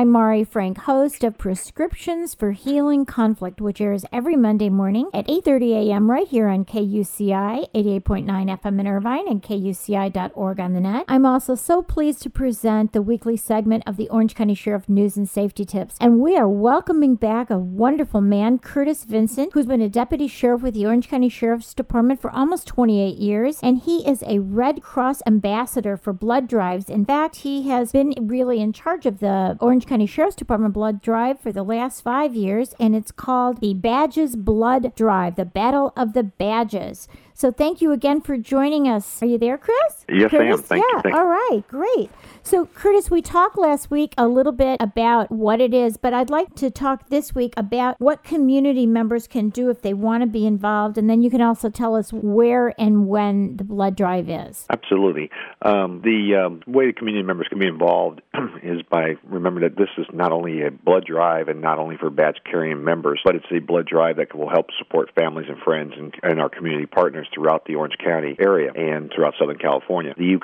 I'm Mari Frank, host of Prescriptions for Healing Conflict, which airs every Monday morning at 8:30 a.m. right here on KUCI 88.9 FM in Irvine and KUCI.org on the net. I'm also so pleased to present the weekly segment of the Orange County Sheriff News and Safety Tips. And we are welcoming back a wonderful man, Curtis Vincent, who's been a deputy sheriff with the Orange County Sheriff's Department for almost 28 years. And he is a Red Cross ambassador for blood drives. In fact, he has been really in charge of the Orange County Sheriff's Department blood drive for the last 5 years. And it's called the Badges Blood Drive, the Battle of the Badges. So thank you again for joining us. Are you there, Chris? Yes, Curtis? I am. Thank you. Thank you. All right, great. So, Curtis, we talked last week a little bit about what it is, but I'd like to talk this week about what community members can do if they want to be involved, and then you can also tell us where and when the blood drive is. Absolutely. The way the community members can be involved is by remembering that this is not only a blood drive and not only for badge-carrying members, but it's a blood drive that will help support families and friends and our community partners throughout the Orange County area and throughout Southern California. The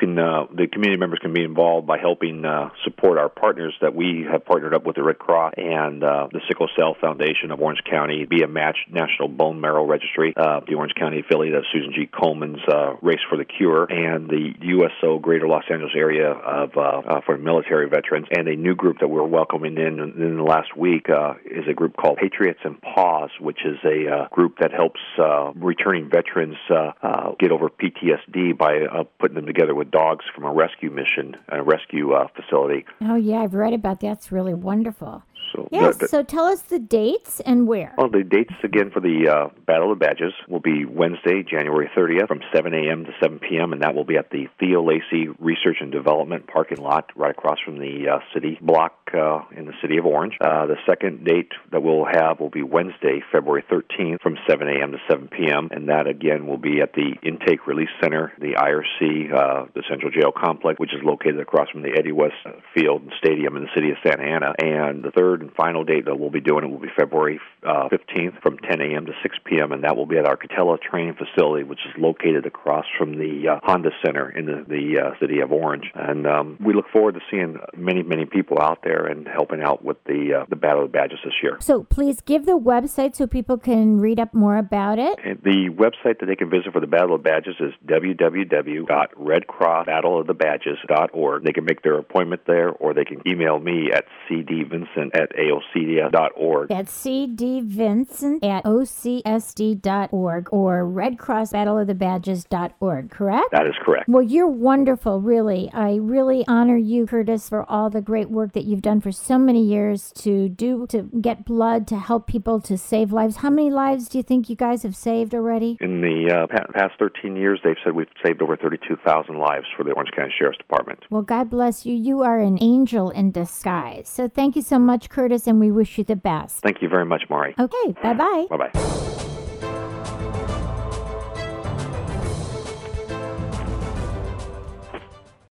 community members can be involved by helping support our partners that we have partnered up with the Red Cross and the Sickle Cell Foundation of Orange County, Be a Match, National Bone Marrow Registry, the Orange County affiliate of Susan G. Komen's Race for the Cure, and the USO Greater Los Angeles area of for military veterans. And a new group that we're welcoming in the last week is a group called Patriots and Paws, which is a group that helps returning veterans get over PTSD by putting them together with dogs from a rescue mission, a rescue facility. Oh, yeah, I've read about that. That's really wonderful. So tell us the dates and where. Well, the dates, again, for the Battle of the Badges will be Wednesday, January 30th from 7 a.m. to 7 p.m., and that will be at the Theo Lacy Research and Development parking lot right across from the city block in the city of Orange. The second date that we'll have will be Wednesday, February 13th from 7 a.m. to 7 p.m., and that, again, will be at the Intake Release Center, the IRC, the Central Jail Complex, which is located across from the Eddie West Field Stadium in the city of Santa Ana. And the third and final date that we'll be doing it will be February 15th from 10 a.m. to 6 p.m., and that will be at our Catella Training Facility, which is located across from the Honda Center in the city of Orange. And we look forward to seeing many, many people out there and helping out with the Battle of the Badges this year. So please give the website so people can read up more about it. And the website that they can visit for the Battle of the Badges is www.redcrossbattleofthebadges.org. They can make their appointment there, or they can email me at cdvincent@occsd.org. That's cdvincent@ocsd.org or redcrossbattleofthebadges.org, correct? That is correct. Well, you're wonderful, really. I really honor you, Curtis, for all the great work that you've done for so many years to get blood, to help people, to save lives. How many lives do you think you guys have saved already? In the past 13 years, they've said we've saved over 32,000 lives for the Orange County Sheriff's Department. Well, God bless you. You are an angel in disguise. So thank you so much, Curtis, and we wish you the best. Thank you very much, Mari. Okay, bye-bye. Bye-bye.